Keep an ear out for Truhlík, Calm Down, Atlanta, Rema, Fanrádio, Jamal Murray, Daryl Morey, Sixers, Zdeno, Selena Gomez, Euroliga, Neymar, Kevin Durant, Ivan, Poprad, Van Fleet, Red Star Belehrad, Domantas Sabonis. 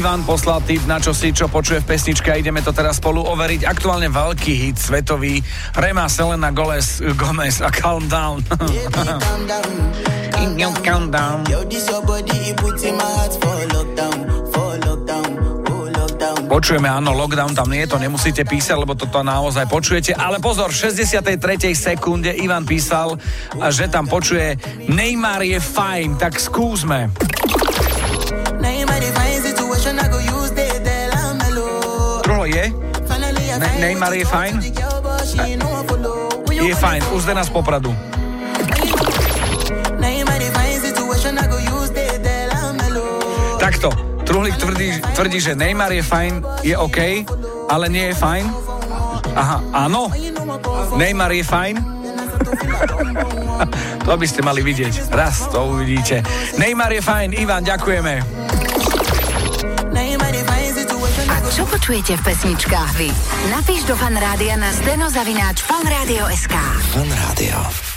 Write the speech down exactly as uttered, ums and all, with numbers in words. Ivan poslal tip na čosi, čo počuje v pesničke a ideme to teraz spolu overiť. Aktuálne veľký hit svetový. Rema, Selena Gomez, Gomez a Calm Down. Calm Down. Počujeme, áno, lockdown tam nie je, to nemusíte písať, lebo toto naozaj počujete. Ale pozor, v šesťdesiatej tretej sekunde Ivan písal, že tam počuje Neymar je fajn, tak skúsme. Truhlo je? Ne- Neymar je fajn? Je fajn, u Zdena z Popradu. Takto, Truhlík tvrdí, tvrdí, že Neymar je fajn, je OK, ale nie je fajn. Aha, áno, Neymar je fajn. To by ste mali vidieť. Raz to uvidíte. Neymar je fajn. Ivan, ďakujeme. A čo počujete v pesničkách vy? Napíš do Fanrádia na zdeno zavináč fanradio bodka es ká. Fanrádio.